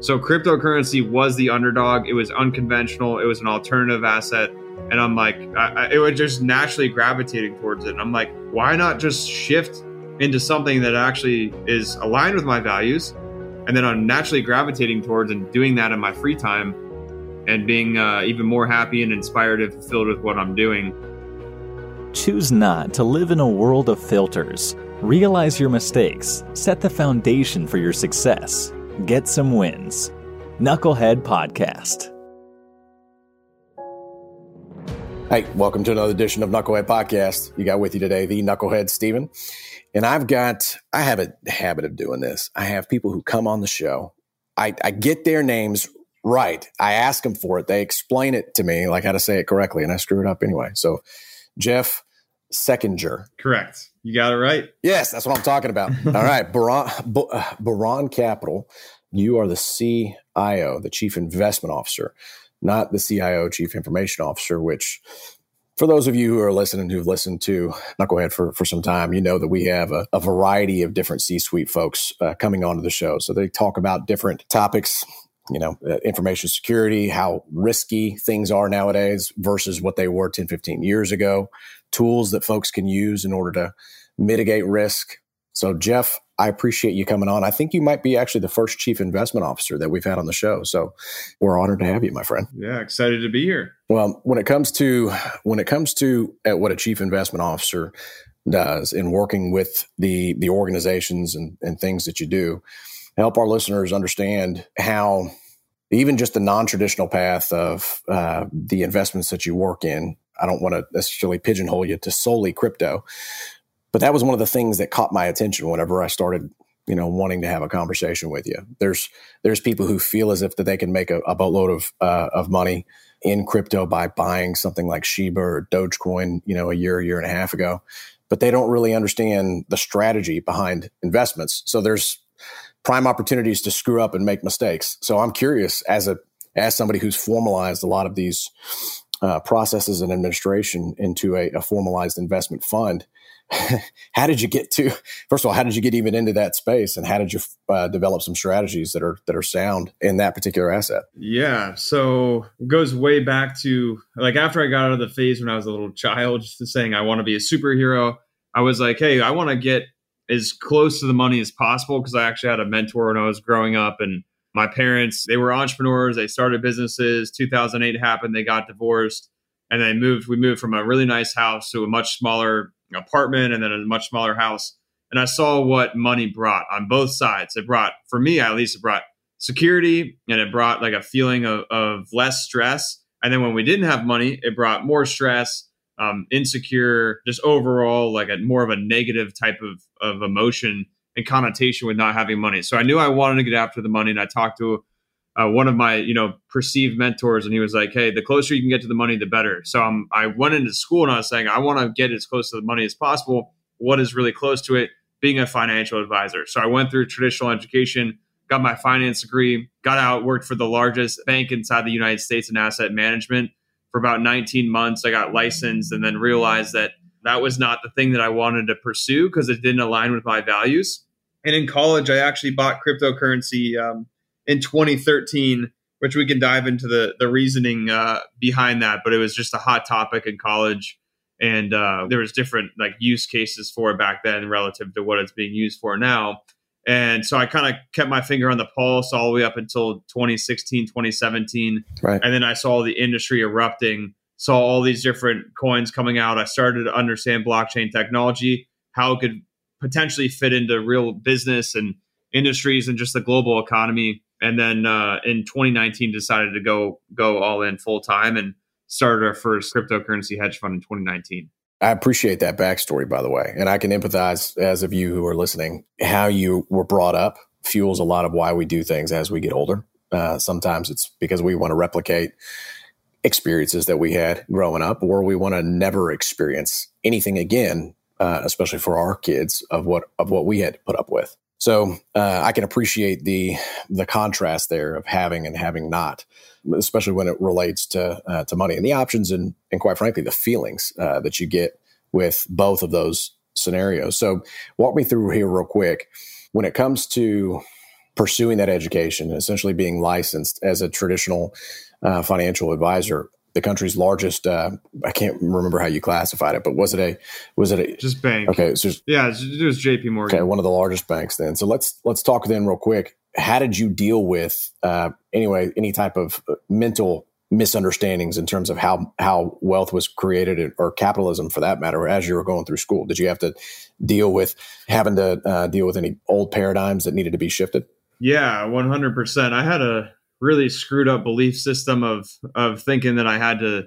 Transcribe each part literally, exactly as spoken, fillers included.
So cryptocurrency was the underdog. It was unconventional. It was an alternative asset. And I'm like, I, I, it was just naturally gravitating towards it. And I'm like, why not just shift into something that actually is aligned with my values? And then I'm naturally gravitating towards and doing that in my free time and being uh, even more happy and inspired and fulfilled with what I'm doing. Choose not to live in a world of filters. Realize your mistakes. Set the foundation for your success. Get some wins. Knucklehead Podcast. Hey, welcome to another edition of Knucklehead Podcast. You got with you today, the Knucklehead Steven. And I've got, I have a habit of doing this. I have people who come on the show. I, I get their names right. I ask them for it. They explain it to me, like how to say it correctly. And I screw it up anyway. So Jeff Sekinger. Correct. You got it right. Yes, that's what I'm talking about. All right. Baron, Baron Capital, you are the C I O, the Chief Investment Officer, not the C I O, Chief Information Officer, which for those of you who are listening, who've listened to Knucklehead for, for some time, you know that we have a, a variety of different C-suite folks uh, coming onto the show. So they talk about different topics. You know, information security, how risky things are nowadays versus what they were ten, fifteen years ago, tools that folks can use in order to mitigate risk. So, Jeff, I appreciate you coming on. I think you might be actually the first Chief Investment Officer that we've had on the show. So we're honored to have you, my friend. Yeah, excited to be here. Well, when it comes to when it comes to at what a Chief Investment Officer does in working with the the organizations and, and things that you do, help our listeners understand how even just the non-traditional path of uh, the investments that you work in, I don't want to necessarily pigeonhole you to solely crypto, but that was one of the things that caught my attention whenever I started, you know, wanting to have a conversation with you. There's there's people who feel as if that they can make a, a boatload of uh, of money in crypto by buying something like Shiba or Dogecoin, you know, a year, a year and a half ago, but they don't really understand the strategy behind investments. So there's prime opportunities to screw up and make mistakes. So I'm curious, as a as somebody who's formalized a lot of these uh, processes and administration into a, a formalized investment fund, how did you get to? First of all, how did you get even into that space, and how did you uh, develop some strategies that are that are sound in that particular asset? Yeah, so it goes way back to like after I got out of the phase when I was a little child, just saying I want to be a superhero. I was like, hey, I want to get as close to the money as possible, because I actually had a mentor when I was growing up, and my parents, they were entrepreneurs. They started businesses. two thousand eight happened. They got divorced, and they moved. We moved from a really nice house to a much smaller apartment, and then a much smaller house. And I saw what money brought on both sides. It brought, for me at least, it brought security, and it brought like a feeling of, of less stress. And then when we didn't have money, it brought more stress. Um, insecure, just overall, like a more of a negative type of, of emotion and connotation with not having money. So I knew I wanted to get after the money. And I talked to uh, one of my, you know, perceived mentors, and he was like, hey, the closer you can get to the money, the better. So um, I went into school and I was saying, I want to get as close to the money as possible. What is really close to it? Being a financial advisor. So I went through traditional education, got my finance degree, got out, worked for the largest bank inside the United States in asset management. For about nineteen months, I got licensed, and then realized that that was not the thing that I wanted to pursue because it didn't align with my values. And in college, I actually bought cryptocurrency um, in twenty thirteen, which we can dive into the, the reasoning uh, behind that. But it was just a hot topic in college. And uh, there was different like use cases for it back then relative to what it's being used for now. And so I kind of kept my finger on the pulse all the way up until twenty sixteen, twenty seventeen. Right. And then I saw the industry erupting, saw all these different coins coming out. I started to understand blockchain technology, how it could potentially fit into real business and industries and just the global economy. And then uh, in twenty nineteen, decided to go go all in full time and started our first cryptocurrency hedge fund in twenty nineteen. I appreciate that backstory, by the way. And I can empathize, as of you who are listening, how you were brought up fuels a lot of why we do things as we get older. Uh, sometimes it's because we want to replicate experiences that we had growing up, or we want to never experience anything again, uh, especially for our kids, of what of what we had to put up with. So uh, I can appreciate the the contrast there of having and having not, especially when it relates to uh, to money and the options and, and quite frankly, the feelings uh, that you get with both of those scenarios. So walk me through here real quick. When it comes to pursuing that education, essentially being licensed as a traditional uh, financial advisor. The country's largest, uh, I can't remember how you classified it, but was it a, was it a just bank? Okay. So yeah, it was J P Morgan. Okay. One of the largest banks then. So let's, let's talk then real quick. How did you deal with, uh, anyway, any type of mental misunderstandings in terms of how, how wealth was created, or capitalism for that matter, as you were going through school? Did you have to deal with having to uh, deal with any old paradigms that needed to be shifted? Yeah, one hundred percent. I had a really screwed up belief system of of thinking that I had to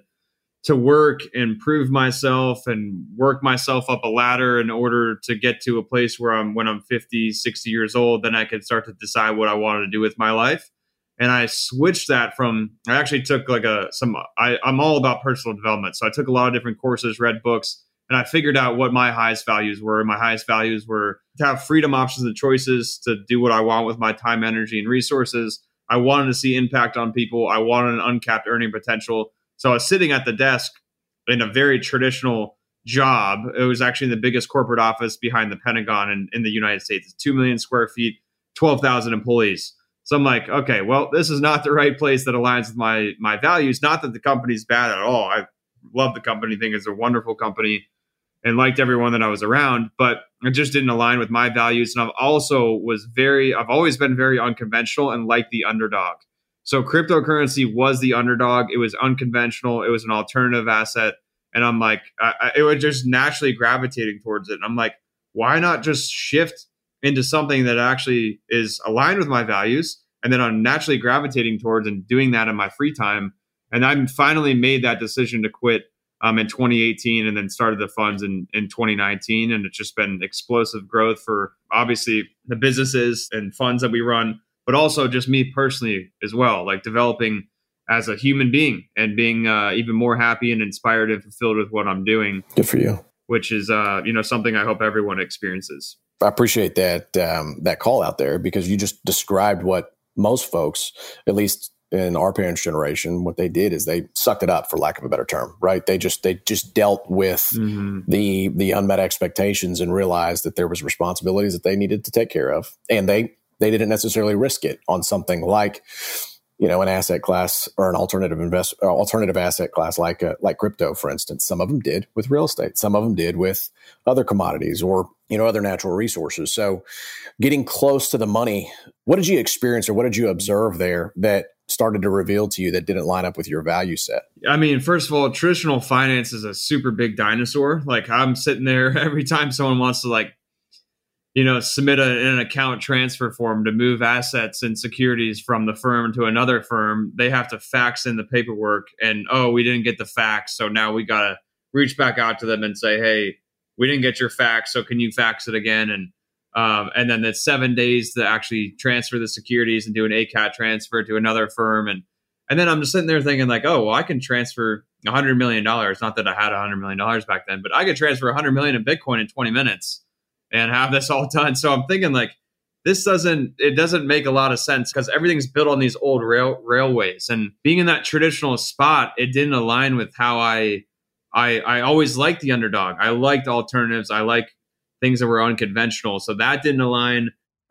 to work and prove myself and work myself up a ladder in order to get to a place where I'm when I'm fifty, sixty years old, then I could start to decide what I wanted to do with my life. And I switched that from, I actually took like a, some, I, I'm all about personal development. So I took a lot of different courses, read books, and I figured out what my highest values were. My highest values were to have freedom, options, and choices to do what I want with my time, energy, and resources. I wanted to see impact on people. I wanted an uncapped earning potential. So I was sitting at the desk in a very traditional job. It was actually the biggest corporate office behind the Pentagon in, in the United States. It's two million square feet, twelve thousand employees. So I'm like, okay, well, this is not the right place that aligns with my my values. Not that the company's bad at all. I love the company, think it's a wonderful company, and liked everyone that I was around, but it just didn't align with my values. And I've also was very, I've always been very unconventional and like the underdog. So cryptocurrency was the underdog. It was unconventional. It was an alternative asset. And I'm like, I, it was just naturally gravitating towards it. And I'm like, why not just shift into something that actually is aligned with my values? And then I'm naturally gravitating towards and doing that in my free time. And I finally made that decision to quit Um, in twenty eighteen, and then started the funds in, in twenty nineteen. And it's just been explosive growth for obviously the businesses and funds that we run, but also just me personally as well, like developing as a human being and being uh, even more happy and inspired and fulfilled with what I'm doing. Good for you. Which is, uh, you know, something I hope everyone experiences. I appreciate that, um, that call out there, because you just described what most folks, at least in our parents' generation, what they did is they sucked it up, for lack of a better term, right? They just they just dealt with mm-hmm. the the unmet expectations and realized that there was responsibilities that they needed to take care of, and they they didn't necessarily risk it on something like, you know, an asset class or an alternative invest uh, alternative asset class like uh, like crypto, for instance. Some of them did with real estate, some of them did with other commodities or you know other natural resources. So, getting close to the money, what did you experience or what did you observe there that started to reveal to you that didn't line up with your value set? I mean, first of all, traditional finance is a super big dinosaur. Like I'm sitting there every time someone wants to like, you know, submit a, an account transfer form to move assets and securities from the firm to another firm, they have to fax in the paperwork and, oh, we didn't get the fax. So now we got to reach back out to them and say, hey, we didn't get your fax. So can you fax it again? And Um, and then that's seven days to actually transfer the securities and do an A C A T transfer to another firm. And and then I'm just sitting there thinking like, oh, well, I can transfer one hundred million dollars. Not that I had one hundred million dollars back then, but I could transfer one hundred million dollars in Bitcoin in twenty minutes and have this all done. So I'm thinking like, this doesn't, it doesn't make a lot of sense because everything's built on these old rail railways. And being in that traditional spot, it didn't align with how I, I, I always liked the underdog. I liked alternatives. I like things that were unconventional. So that didn't align.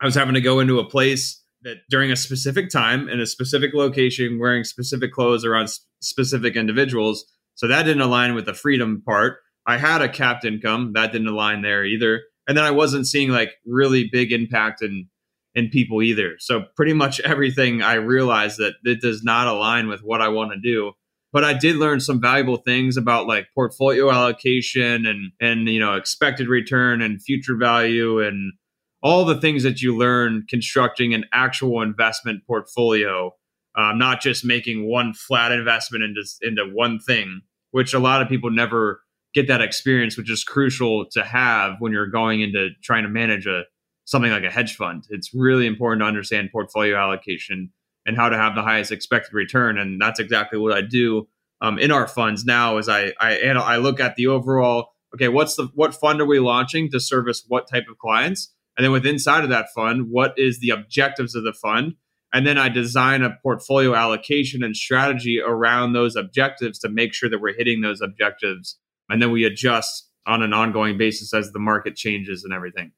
I was having to go into a place that during a specific time in a specific location, wearing specific clothes around sp- specific individuals. So that didn't align with the freedom part. I had a capped income that didn't align there either. And then I wasn't seeing like really big impact in, in people either. So pretty much everything I realized that it does not align with what I want to do. But I did learn some valuable things about like portfolio allocation and, and, you know, expected return and future value and all the things that you learn constructing an actual investment portfolio, um, not just making one flat investment into, into one thing, which a lot of people never get that experience, which is crucial to have when you're going into trying to manage a something like a hedge fund. It's really important to understand portfolio allocation and how to have the highest expected return. And that's exactly what I do um, in our funds now is I I, I look at the overall, okay, what's the what fund are we launching to service what type of clients? And then with inside of that fund, what is the objectives of the fund? And then I design a portfolio allocation and strategy around those objectives to make sure that we're hitting those objectives. And then we adjust on an ongoing basis as the market changes and everything.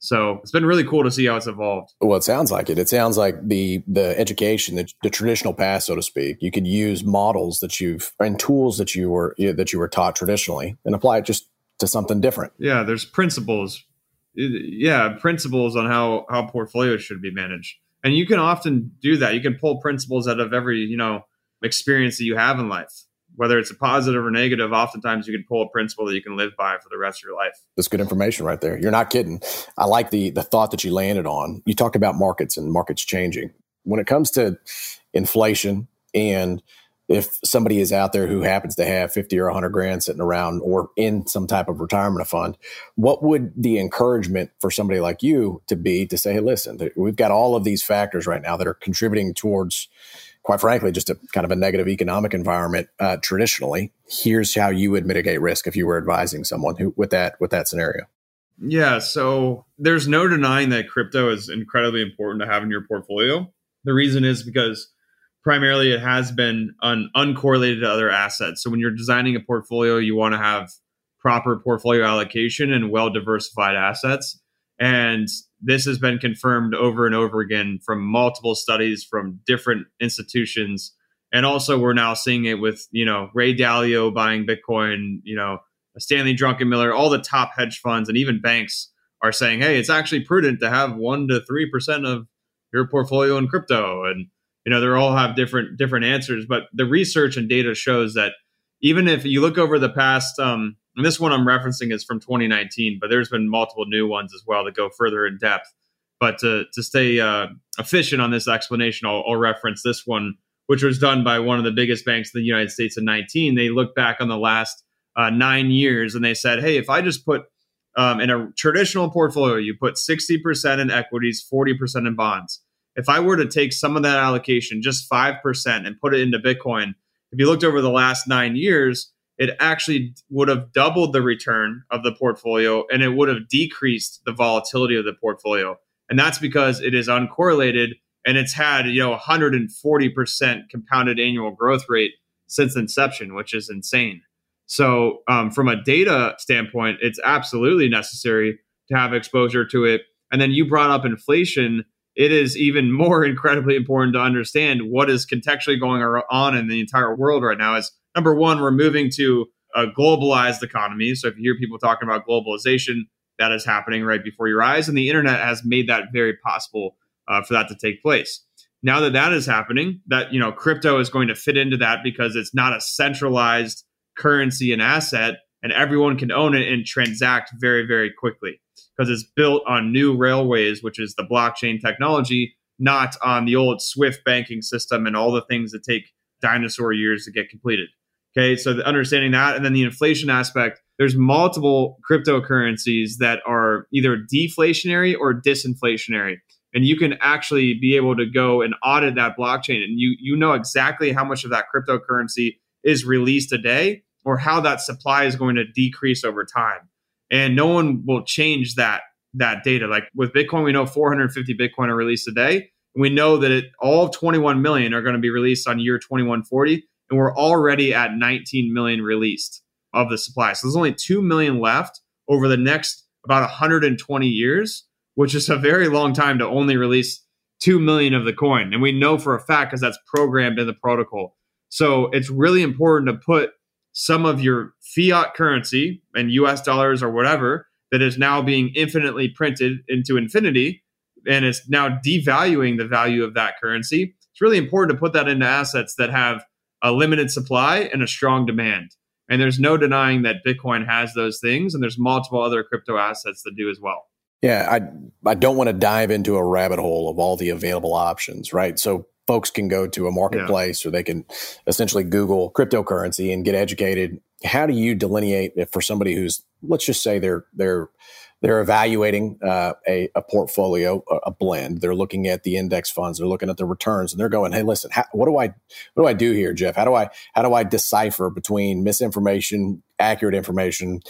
So it's been really cool to see how it's evolved. Well, it sounds like it. It sounds like the the education, the, the traditional path, so to speak, you could use models that you've and tools that you were that you were taught traditionally and apply it just to something different. Yeah, there's principles. Yeah, principles on how how portfolios should be managed. And you can often do that. You can pull principles out of every, you know, experience that you have in life. Whether it's a positive or negative, oftentimes you can pull a principle that you can live by for the rest of your life. That's good information right there. You're not kidding. I like the the thought that you landed on. You talked about markets and markets changing. When it comes to inflation, and if somebody is out there who happens to have fifty or one hundred grand sitting around or in some type of retirement fund, what would the encouragement for somebody like you to be to say, hey, listen, we've got all of these factors right now that are contributing towards, quite frankly, just a kind of a negative economic environment uh, traditionally. Here's how you would mitigate risk if you were advising someone who with that with that scenario. Yeah, so there's no denying that crypto is incredibly important to have in your portfolio. The reason is because primarily it has been un- uncorrelated to other assets. So when you're designing a portfolio, you want to have proper portfolio allocation and well-diversified assets. And this has been confirmed over and over again from multiple studies from different institutions. And also we're now seeing it with, you know, Ray Dalio buying Bitcoin, you know, Stanley Drunken Miller, all the top hedge funds and even banks are saying, hey, it's actually prudent to have one to three percent of your portfolio in crypto. And, you know, they all have different, different answers, but the research and data shows that even if you look over the past, um, and this one I'm referencing is from twenty nineteen, but there's been multiple new ones as well that go further in depth. But to, to stay uh, efficient on this explanation, I'll, I'll reference this one, which was done by one of the biggest banks in the United States in nineteen. They looked back on the last uh, nine years and they said, hey, if I just put um, in a traditional portfolio, you put sixty percent in equities, forty percent in bonds. If I were to take some of that allocation, just five percent, and put it into Bitcoin, if you looked over the last nine years, it actually would have doubled the return of the portfolio and it would have decreased the volatility of the portfolio. And that's because it is uncorrelated and it's had, you know, one hundred forty percent compounded annual growth rate since inception, which is insane. So um, from a data standpoint, it's absolutely necessary to have exposure to it. And then you brought up inflation. It is even more incredibly important to understand what is contextually going on in the entire world right now is, number one, we're moving to a globalized economy. So if you hear people talking about globalization, that is happening right before your eyes. And the internet has made that very possible uh, for that to take place. Now that that is happening, that, you know, crypto is going to fit into that because it's not a centralized currency and asset and everyone can own it and transact very, very quickly because it's built on new railways, which is the blockchain technology, not on the old Swift banking system and all the things that take dinosaur years to get completed. Okay, so the understanding that, and then the inflation aspect, there's multiple cryptocurrencies that are either deflationary or disinflationary. And you can actually be able to go and audit that blockchain. And you you know exactly how much of that cryptocurrency is released a day or how that supply is going to decrease over time. And no one will change that that data. Like with Bitcoin, we know four hundred fifty Bitcoin are released a day. And we know that it, all twenty-one million are going to be released on year twenty-one forty. And we're already at nineteen million released of the supply. So there's only two million left over the next about one hundred twenty years, which is a very long time to only release two million of the coin. And we know for a fact because that's programmed in the protocol. So it's really important to put some of your fiat currency and U S dollars or whatever that is now being infinitely printed into infinity, and it's now devaluing the value of that currency. It's really important to put that into assets that have a limited supply and a strong demand. And there's no denying that Bitcoin has those things, and there's multiple other crypto assets that do as well. Yeah, I I don't want to dive into a rabbit hole of all the available options, right? So folks can go to a marketplace, yeah, or they can essentially Google cryptocurrency and get educated. How do you delineate if for somebody who's, let's just say they're they're They're evaluating uh, a, a portfolio, a, a blend. They're looking at the index funds. They're looking at the returns, and they're going, "Hey, listen, how, what do I, what do I do here, Jeff? How do I, how do I decipher between misinformation, accurate information,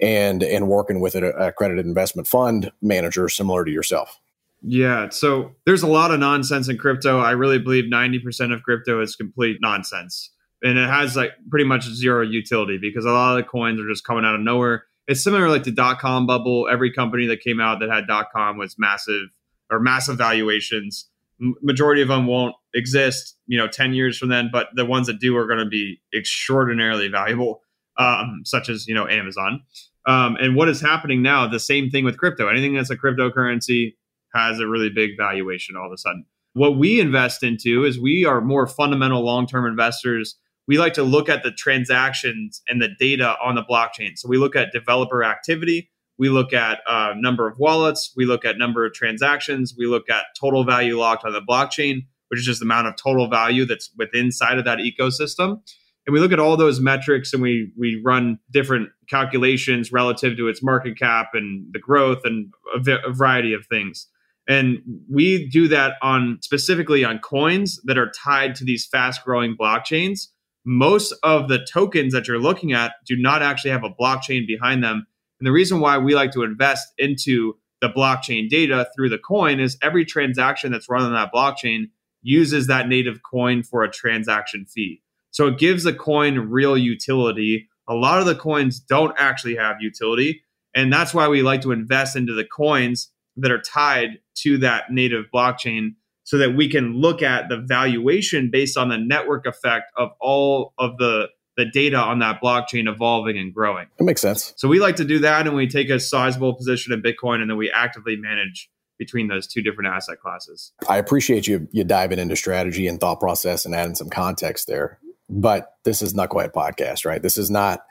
and and working with an accredited investment fund manager similar to yourself?" Yeah. So there's a lot of nonsense in crypto. I really believe ninety percent of crypto is complete nonsense, and it has like pretty much zero utility because a lot of the coins are just coming out of nowhere. it's similar like the dot-com bubble. Every company that came out that had dot-com was massive or massive valuations. M- majority of them won't exist, you know, ten years from then, but the ones that do are going to be extraordinarily valuable, um, such as, you know, Amazon. Um, and what is happening now, the same thing with crypto. Anything that's a cryptocurrency has a really big valuation all of a sudden. What we invest into is we are more fundamental long-term investors. We like to look at the transactions and the data on the blockchain. So we look at developer activity. We look at uh, number of wallets. We look at number of transactions. We look at total value locked on the blockchain, which is just the amount of total value that's within inside of that ecosystem. And we look at all those metrics and we we run different calculations relative to its market cap and the growth and a, v- a variety of things. And we do that on specifically on coins that are tied to these fast-growing blockchains. Most of the tokens that you're looking at do not actually have a blockchain behind them. And the reason why we like to invest into the blockchain data through the coin is every transaction that's run on that blockchain uses that native coin for a transaction fee. So it gives the coin real utility. A lot of the coins don't actually have utility. And that's why we like to invest into the coins that are tied to that native blockchain so that we can look at the valuation based on the network effect of all of the, the data on that blockchain evolving and growing. That makes sense. So we like to do that, and we take a sizable position in Bitcoin, and then we actively manage between those two different asset classes. I appreciate you you diving into strategy and thought process and adding some context there. But this is Knucklehead Podcast, right? This is not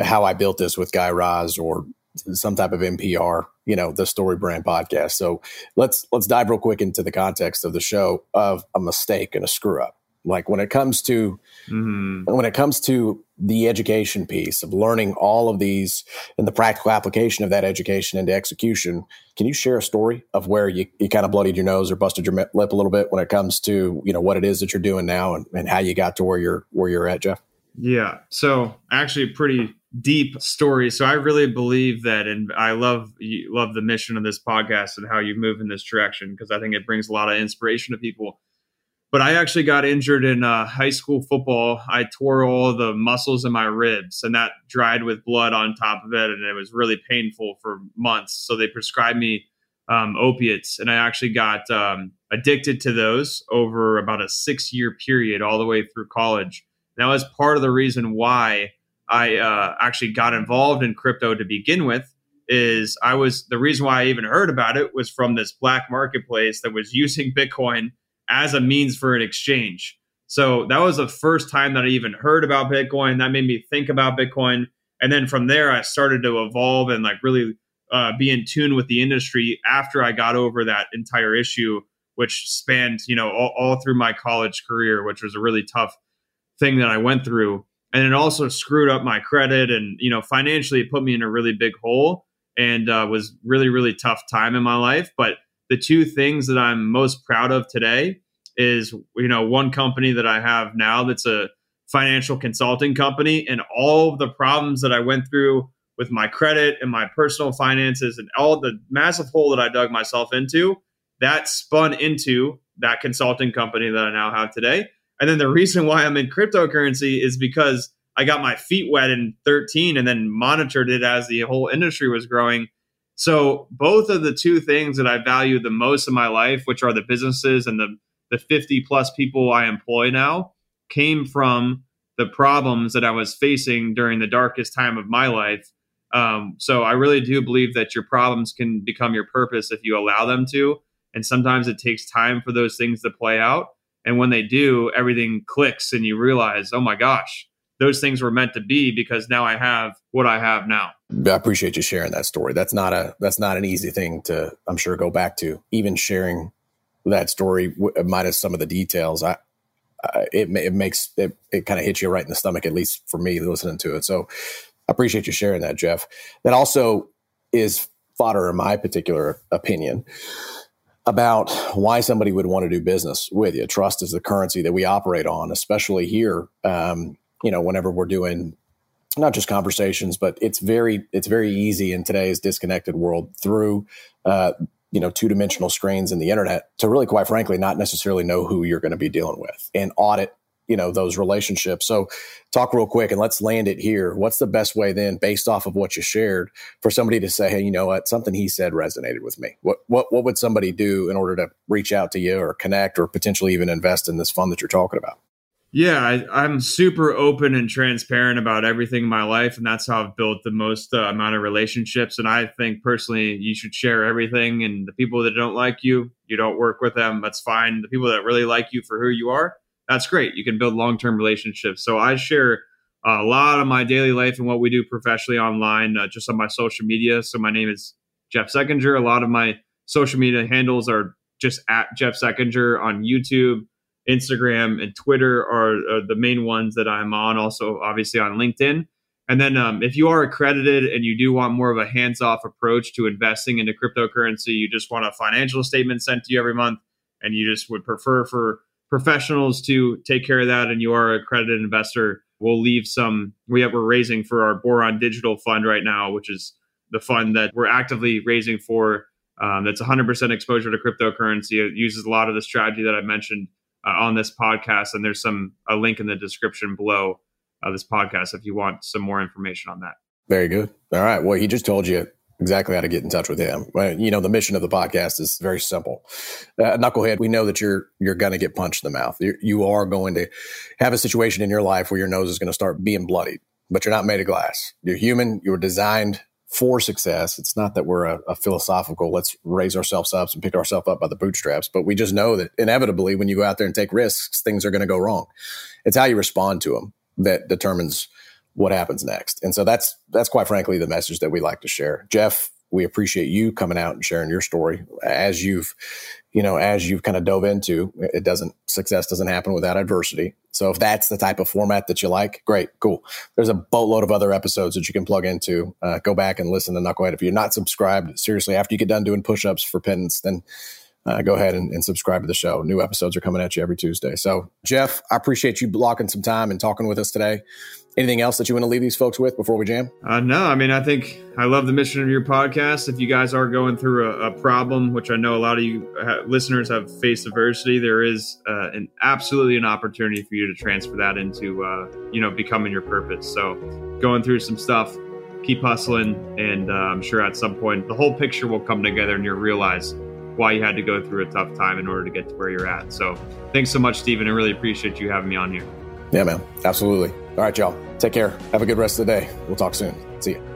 How I Built This with Guy Raz or some type of N P R, you know, the Story Brand podcast. So let's let's dive real quick into the context of the show of a mistake and a screw up. Like when it comes to mm-hmm. when it comes to the education piece of learning all of these and the practical application of that education into execution, can you share a story of where you, you kind of bloodied your nose or busted your lip a little bit when it comes to, you know, what it is that you're doing now and, and how you got to where you're where you're at, Jeff? Yeah. So actually pretty deep story. So I really believe that, and I love love the mission of this podcast and how you move in this direction, because I think it brings a lot of inspiration to people. But I actually got injured in uh, high school football. I tore all the muscles in my ribs, and that dried with blood on top of it, and it was really painful for months. So they prescribed me um, opiates, and I actually got um, addicted to those over about a six-year period all the way through college. And that was part of the reason why I uh, actually got involved in crypto to begin with. Is I was the reason why I even heard about it was from this black marketplace that was using Bitcoin as a means for an exchange. So that was the first time that I even heard about Bitcoin. That made me think about Bitcoin. And then from there, I started to evolve and like really uh, be in tune with the industry after I got over that entire issue, which spanned, you know, all, all through my college career, which was a really tough thing that I went through. And it also screwed up my credit and, you know, financially it put me in a really big hole and uh, was really, really tough time in my life. But the two things that I'm most proud of today is, you know, one company that I have now that's a financial consulting company, and all of the problems that I went through with my credit and my personal finances and all the massive hole that I dug myself into, that spun into that consulting company that I now have today. And then the reason why I'm in cryptocurrency is because I got my feet wet in thirteen and then monitored it as the whole industry was growing. So both of the two things that I value the most in my life, which are the businesses and the, the fifty plus people I employ now, came from the problems that I was facing during the darkest time of my life. Um, so I really do believe that your problems can become your purpose if you allow them to. And sometimes it takes time for those things to play out. And when they do, everything clicks and you realize, oh my gosh, those things were meant to be, because now I have what I have now. I appreciate you sharing that story. That's not a that's not an easy thing to, I'm sure, go back to. Even sharing that story minus some of the details, I, I it it makes it it kind of hits you right in the stomach. At least for me, listening to it. So I appreciate you sharing that, Jeff. That also is fodder, in my particular opinion, about why somebody would want to do business with you. Trust is the currency that we operate on, especially here. Um, You know, whenever we're doing not just conversations, but it's very it's very easy in today's disconnected world through, uh, you know, two-dimensional screens and the internet to really, quite frankly, not necessarily know who you're going to be dealing with and audit you know, those relationships. So talk real quick and let's land it here. What's the best way then, based off of what you shared, for somebody to say, hey, you know what, something he said resonated with me? What what what would somebody do in order to reach out to you or connect or potentially even invest in this fund that you're talking about? Yeah, I, I'm super open and transparent about everything in my life. And that's how I've built the most uh, amount of relationships. And I think personally, you should share everything. And the people that don't like you, you don't work with them. That's fine. The people that really like you for who you are, that's great. You can build long-term relationships. So I share a lot of my daily life and what we do professionally online, uh, just on my social media. So my name is Jeff Sekinger. A lot of my social media handles are just at Jeff Sekinger on YouTube. Instagram and Twitter are, are the main ones that I'm on, also obviously on LinkedIn. And then um, if you are accredited and you do want more of a hands-off approach to investing into cryptocurrency, you just want a financial statement sent to you every month, and you just would prefer for professionals to take care of that, and you are an accredited investor, we'll leave some, we have, we're raising for our Boron Digital Fund right now, which is the fund that we're actively raising for. Um, that's one hundred percent exposure to cryptocurrency. It uses a lot of the strategy that I mentioned Uh, on this podcast, and there's some a link in the description below uh, this podcast if you want some more information on that. Very good. All right. Well, he just told you exactly how to get in touch with him. You know, the mission of the podcast is very simple. Uh, Knucklehead, we know that you're you're going to get punched in the mouth. You're, you are going to have a situation in your life where your nose is going to start being bloodied, but you're not made of glass. You're human. You were designed for success. It's not that we're a, a philosophical, let's raise ourselves up and pick ourselves up by the bootstraps, but we just know that inevitably when you go out there and take risks, things are going to go wrong. It's how you respond to them that determines what happens next. And so that's, that's quite frankly, the message that we like to share. Jeff, we appreciate you coming out and sharing your story as you've, you know, as you've kind of dove into it. Doesn't success doesn't happen without adversity. So if that's the type of format that you like, great, cool. There's a boatload of other episodes that you can plug into. Uh, go back and listen to Knucklehead. If you're not subscribed, seriously, after you get done doing push-ups for penance, then uh, go ahead and, and subscribe to the show. New episodes are coming at you every Tuesday. So Jeff, I appreciate you blocking some time and talking with us today. Anything else that you want to leave these folks with before we jam? Uh, no, I mean, I think I love the mission of your podcast. If you guys are going through a, a problem, which I know a lot of you ha- listeners have faced adversity, there is uh, an absolutely an opportunity for you to transfer that into, uh, you know, becoming your purpose. So going through some stuff, keep hustling. And uh, I'm sure at some point the whole picture will come together and you'll realize why you had to go through a tough time in order to get to where you're at. So thanks so much, Steven. I really appreciate you having me on here. Yeah, man. Absolutely. All right, y'all. Take care. Have a good rest of the day. We'll talk soon. See ya.